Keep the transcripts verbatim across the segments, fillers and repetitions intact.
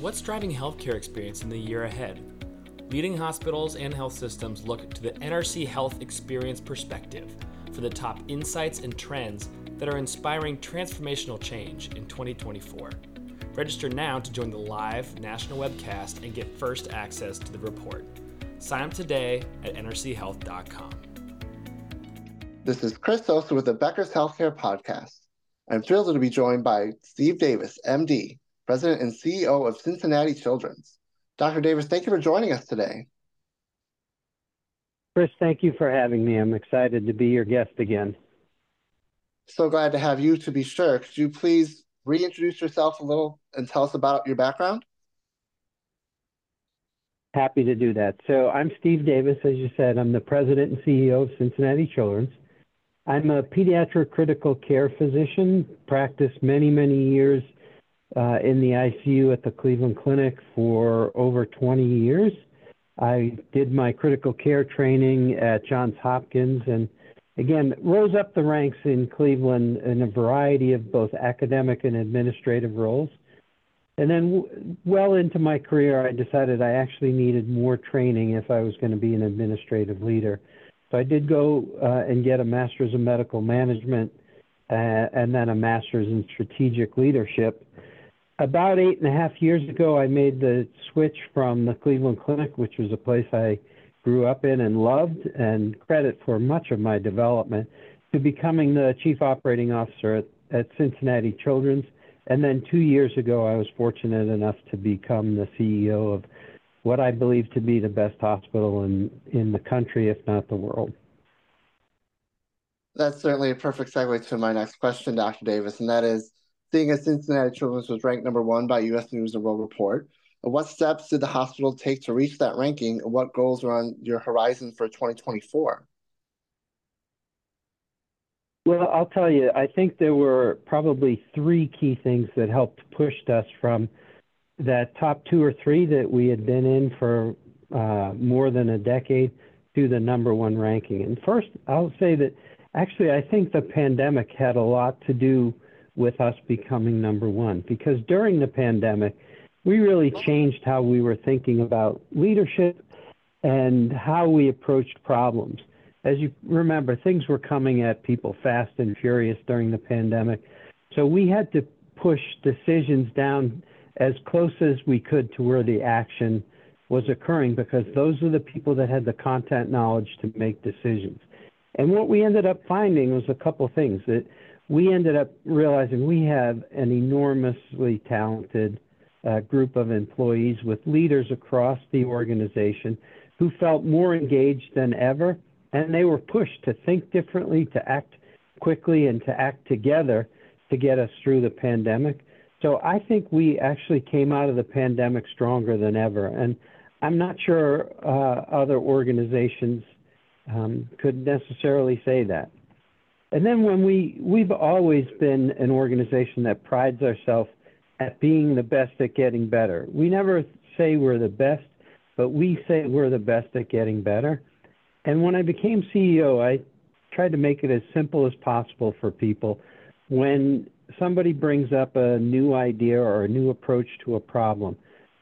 What's driving healthcare experience in the year ahead? Leading hospitals and health systems look to the N R C Health Experience Perspective for the top insights and trends that are inspiring transformational change in twenty twenty-four. Register now to join the live national webcast and get first access to the report. Sign up today at N R C health dot com. This is Chris Sosa with the Becker's Healthcare Podcast. I'm thrilled to be joined by Steve Davis, M D, President and C E O of Cincinnati Children's. Doctor Davis, thank you for joining us today. Chris, thank you for having me. I'm excited to be your guest again. So glad to have you, to be sure. Could you please reintroduce yourself a little and tell us about your background? Happy to do that. So I'm Steve Davis, as you said. I'm the President and C E O of Cincinnati Children's. I'm a pediatric critical care physician, practiced many, many years uh, in the I C U at the Cleveland Clinic for over twenty years. I did my critical care training at Johns Hopkins and, again, rose up the ranks in Cleveland in a variety of both academic and administrative roles. And then well into my career, I decided I actually needed more training if I was going to be an administrative leader. So I did go uh, and get a master's in medical management uh, and then a master's in strategic leadership. About eight and a half years ago, I made the switch from the Cleveland Clinic, which was a place I grew up in and loved, and credit for much of my development, to becoming the chief operating officer at, at Cincinnati Children's. And then two years ago, I was fortunate enough to become the C E O of what I believe to be the best hospital in, in the country, if not the world. That's certainly a perfect segue to my next question, Doctor Davis, and that is, seeing as Cincinnati Children's was ranked number one by U S News and World Report, what steps did the hospital take to reach that ranking, and what goals are on your horizon for twenty twenty-four? Well, I'll tell you, I think there were probably three key things that helped push us from that top two or three that we had been in for uh, more than a decade to the number one ranking. And first, I'll say that actually I think the pandemic had a lot to do with us becoming number one, because during the pandemic, we really changed how we were thinking about leadership and how we approached problems. As you remember, things were coming at people fast and furious during the pandemic. So we had to push decisions down as close as we could to where the action was occurring, because those are the people that had the content knowledge to make decisions. And what we ended up finding was a couple of things, that we ended up realizing we have an enormously talented uh, group of employees with leaders across the organization who felt more engaged than ever, and they were pushed to think differently, to act quickly, and to act together to get us through the pandemic. So I think we actually came out of the pandemic stronger than ever. And I'm not sure uh, other organizations um, could necessarily say that. And then when we, we've always been an organization that prides ourselves at being the best at getting better. We never say we're the best, but we say we're the best at getting better. And when I became C E O, I tried to make it as simple as possible for people. When somebody brings up a new idea or a new approach to a problem,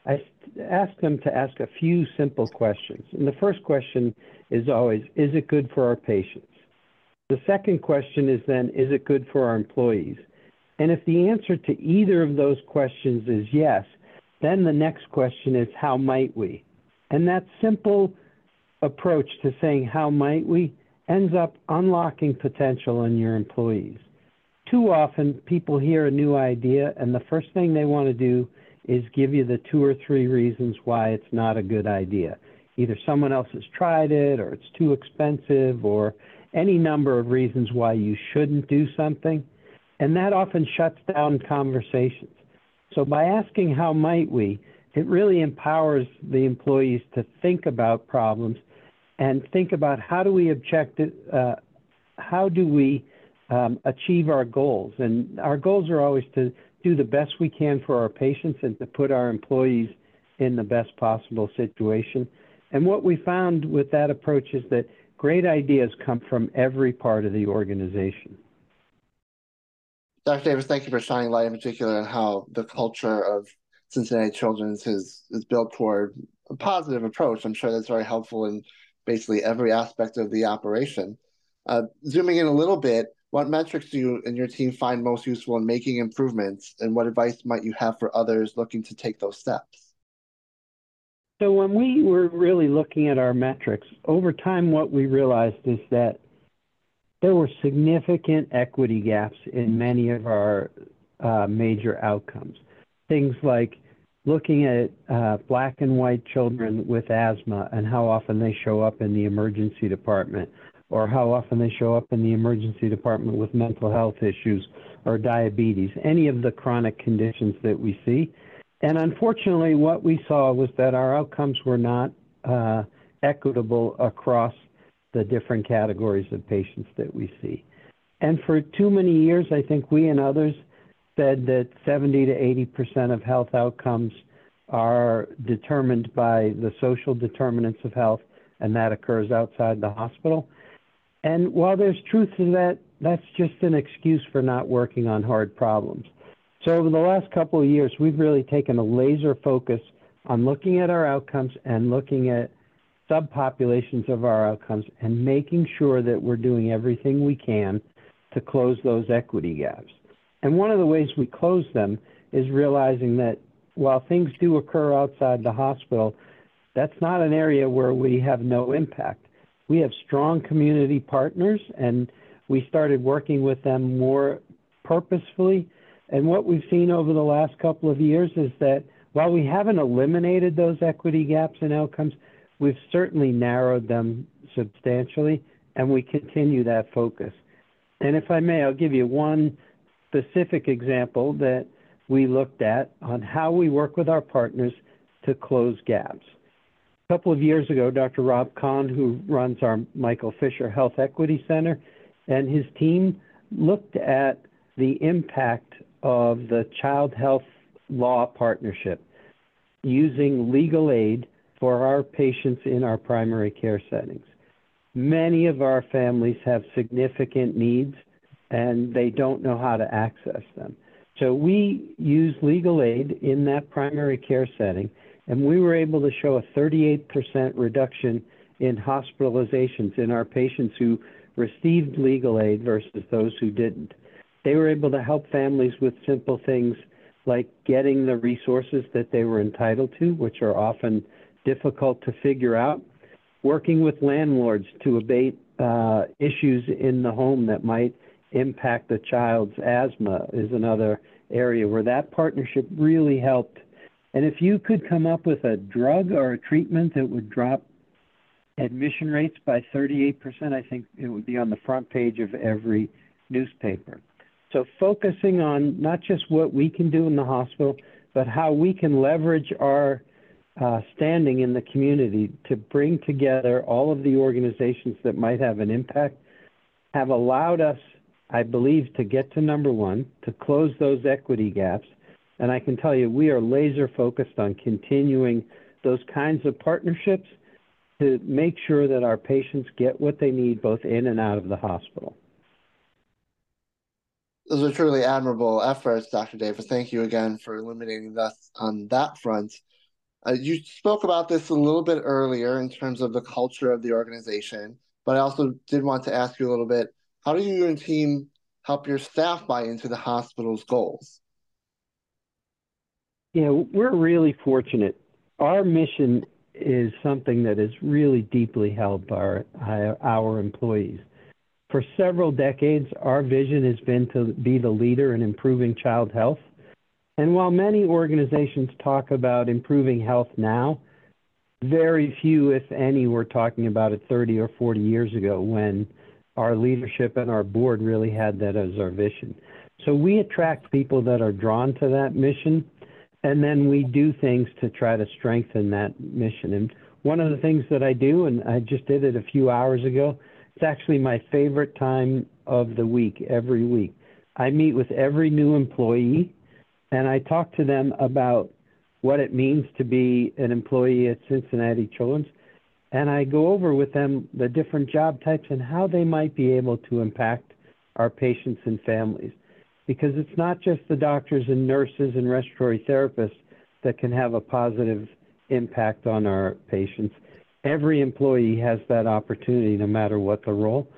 I ask them to ask a few simple questions. And the first question is always, is it good for our patients? The second question is then, is it good for our employees? And if the answer to either of those questions is yes, then the next question is, how might we? And that simple approach to saying, how might we, ends up unlocking potential in your employees. Too often, people hear a new idea, and the first thing they want to do is give you the two or three reasons why it's not a good idea. Either someone else has tried it, or it's too expensive, or any number of reasons why you shouldn't do something. And that often shuts down conversations. So by asking how might we, it really empowers the employees to think about problems and think about how do we object, uh, how do we um, achieve our goals. And our goals are always to do the best we can for our patients and to put our employees in the best possible situation. And what we found with that approach is that great ideas come from every part of the organization. Doctor Davis, thank you for shining light in particular on how the culture of Cincinnati Children's has is built toward a positive approach. I'm sure that's very helpful in basically every aspect of the operation. Uh, zooming in a little bit, what metrics do you and your team find most useful in making improvements, and what advice might you have for others looking to take those steps? So when we were really looking at our metrics, over time what we realized is that there were significant equity gaps in many of our uh, major outcomes. Things like looking at uh, black and white children with asthma and how often they show up in the emergency department, or how often they show up in the emergency department with mental health issues or diabetes, any of the chronic conditions that we see. And unfortunately, what we saw was that our outcomes were not uh, equitable across the different categories of patients that we see. And for too many years, I think we and others said that seventy to eighty percent of health outcomes are determined by the social determinants of health, and that occurs outside the hospital. And while there's truth to that, that's just an excuse for not working on hard problems. So over the last couple of years, we've really taken a laser focus on looking at our outcomes and looking at subpopulations of our outcomes and making sure that we're doing everything we can to close those equity gaps. And one of the ways we close them is realizing that while things do occur outside the hospital, that's not an area where we have no impact. We have strong community partners, and we started working with them more purposefully. And what we've seen over the last couple of years is that while we haven't eliminated those equity gaps in outcomes, we've certainly narrowed them substantially, and we continue that focus. And if I may, I'll give you one specific example that we looked at on how we work with our partners to close gaps. A couple of years ago, Doctor Rob Kahn, who runs our Michael Fisher Health Equity Center, and his team looked at the impact of the Child Health Law Partnership using legal aid for our patients in our primary care settings. Many of our families have significant needs, and they don't know how to access them. So we use legal aid in that primary care setting, and we were able to show a thirty-eight percent reduction in hospitalizations in our patients who received legal aid versus those who didn't. They were able to help families with simple things like getting the resources that they were entitled to, which are often difficult to figure out, working with landlords to abate uh, issues in the home that might impact the child's asthma is another area where that partnership really helped. And if you could come up with a drug or a treatment that would drop admission rates by thirty-eight percent, I think it would be on the front page of every newspaper. So focusing on not just what we can do in the hospital, but how we can leverage our uh, standing in the community to bring together all of the organizations that might have an impact have allowed us, I believe, to get to number one, to close those equity gaps. And I can tell you, we are laser focused on continuing those kinds of partnerships to make sure that our patients get what they need both in and out of the hospital. Those are truly admirable efforts, Doctor Davis. Thank you again for illuminating us on that front. Uh, you spoke about this a little bit earlier in terms of the culture of the organization, but I also did want to ask you a little bit, how do you and team help your staff buy into the hospital's goals? You know, we're really fortunate. Our mission is something that is really deeply held by our, our employees. For several decades, our vision has been to be the leader in improving child health. And while many organizations talk about improving health now, very few, if any, were talking about it thirty or forty years ago when our leadership and our board really had that as our vision. So we attract people that are drawn to that mission. And then we do things to try to strengthen that mission. And one of the things that I do, and I just did it a few hours ago, it's actually my favorite time of the week, every week. I meet with every new employee, and I talk to them about what it means to be an employee at Cincinnati Children's. And I go over with them the different job types and how they might be able to impact our patients and families. Because it's not just the doctors and nurses and respiratory therapists that can have a positive impact on our patients. Every employee has that opportunity, no matter what the role.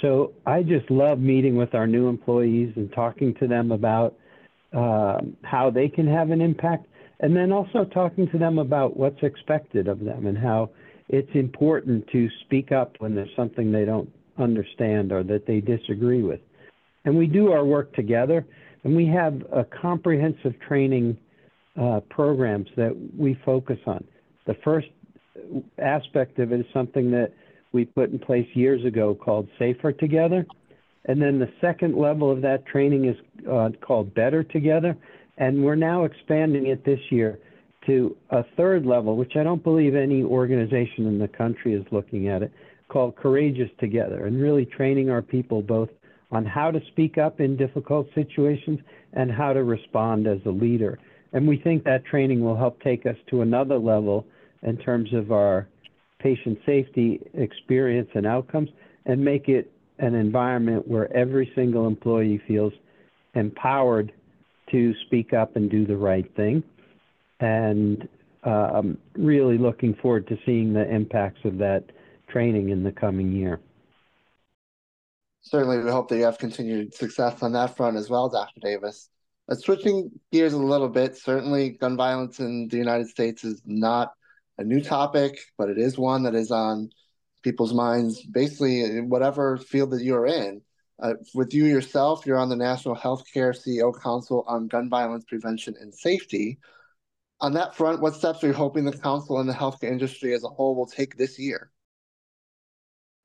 So I just love meeting with our new employees and talking to them about uh, how they can have an impact, and then also talking to them about what's expected of them and how it's important to speak up when there's something they don't understand or that they disagree with. And we do our work together, and we have a comprehensive training uh, programs that we focus on. The first aspect of it is something that we put in place years ago called Safer Together. And then the second level of that training is uh, called Better Together. And we're now expanding it this year to a third level, which I don't believe any organization in the country is looking at it, called Courageous Together, and really training our people both on how to speak up in difficult situations and how to respond as a leader. And we think that training will help take us to another level in terms of our patient safety experience and outcomes, and make it an environment where every single employee feels empowered to speak up and do the right thing. And uh, I'm really looking forward to seeing the impacts of that training in the coming year. Certainly, we hope that you have continued success on that front as well, Doctor Davis. Uh, switching gears a little bit, certainly gun violence in the United States is not a new topic, but it is one that is on people's minds, basically in whatever field that you're in. Uh, with you yourself, you're on the National Health Care C E O Council on Gun Violence Prevention and Safety. On that front, what steps are you hoping the council and the healthcare industry as a whole will take this year?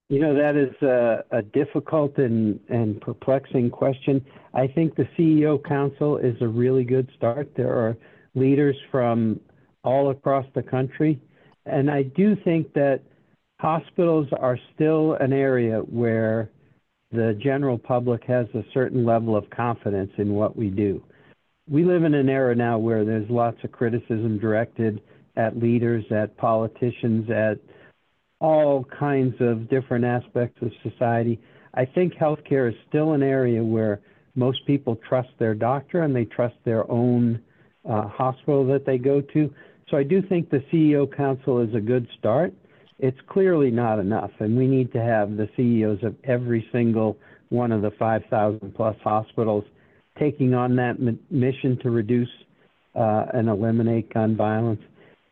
You know, that is a, a difficult and, and perplexing question. I think the C E O Council is a really good start. There are leaders from all across the country, and I do think that hospitals are still an area where the general public has a certain level of confidence in what we do. We live in an era now where there's lots of criticism directed at leaders, at politicians, at all kinds of different aspects of society. I think healthcare is still an area where most people trust their doctor and they trust their own uh, hospital that they go to. So I do think the C E O Council is a good start. It's clearly not enough, and we need to have the C E Os of every single one of the five thousand plus hospitals taking on that m- mission to reduce uh, and eliminate gun violence.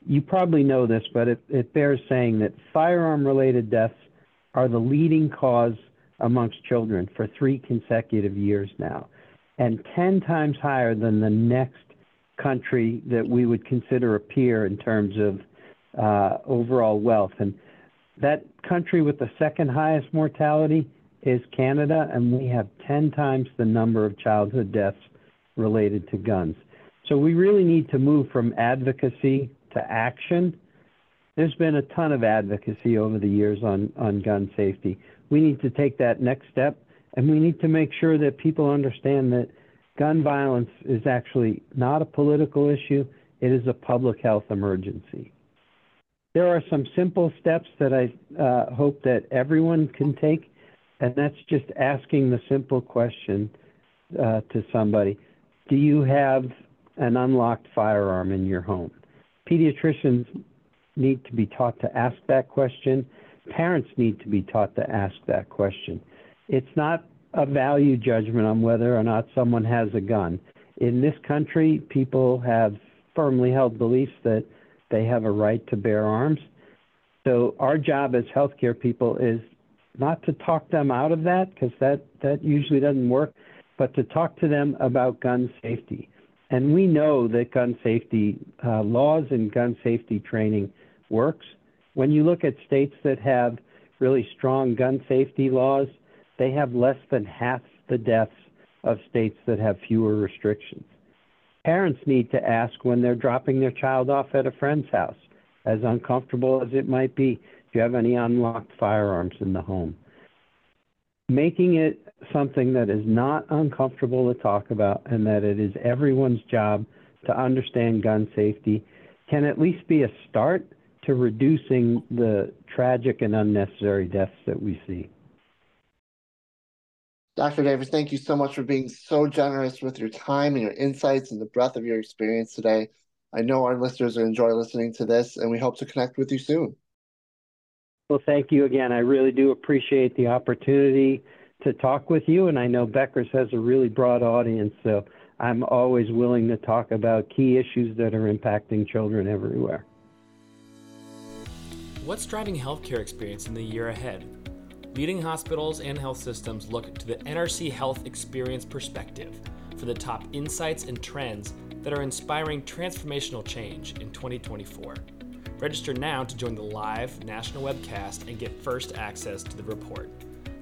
You probably know this, but it, it bears saying that firearm-related deaths are the leading cause amongst children for three consecutive years now, and ten times higher than the next country that we would consider a peer in terms of uh, overall wealth. And that country with the second highest mortality is Canada, and we have ten times the number of childhood deaths related to guns. So we really need to move from advocacy to action. There's been a ton of advocacy over the years on, on gun safety. We need to take that next step, and we need to make sure that people understand that gun violence is actually not a political issue. It is a public health emergency. There are some simple steps that I uh, hope that everyone can take, and that's just asking the simple question uh, to somebody. Do you have an unlocked firearm in your home? Pediatricians need to be taught to ask that question. Parents need to be taught to ask that question. It's not a value judgment on whether or not someone has a gun. In this country, people have firmly held beliefs that they have a right to bear arms. So our job as healthcare people is not to talk them out of that, because that, that usually doesn't work, but to talk to them about gun safety. And we know that gun safety uh, laws and gun safety training works. When you look at states that have really strong gun safety laws, they have less than half the deaths of states that have fewer restrictions. Parents need to ask when they're dropping their child off at a friend's house, as uncomfortable as it might be, do you have any unlocked firearms in the home? Making it something that is not uncomfortable to talk about, and that it is everyone's job to understand gun safety, can at least be a start to reducing the tragic and unnecessary deaths that we see. Doctor Davis, thank you so much for being so generous with your time and your insights and the breadth of your experience today. I know our listeners enjoy listening to this, and we hope to connect with you soon. Well, thank you again. I really do appreciate the opportunity to talk with you, and I know Becker's has a really broad audience, so I'm always willing to talk about key issues that are impacting children everywhere. What's driving healthcare experience in the year ahead? Leading hospitals and health systems look to the N R C Health Experience Perspective for the top insights and trends that are inspiring transformational change in twenty twenty-four. Register now to join the live national webcast and get first access to the report.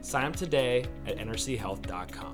Sign up today at N R C health dot com.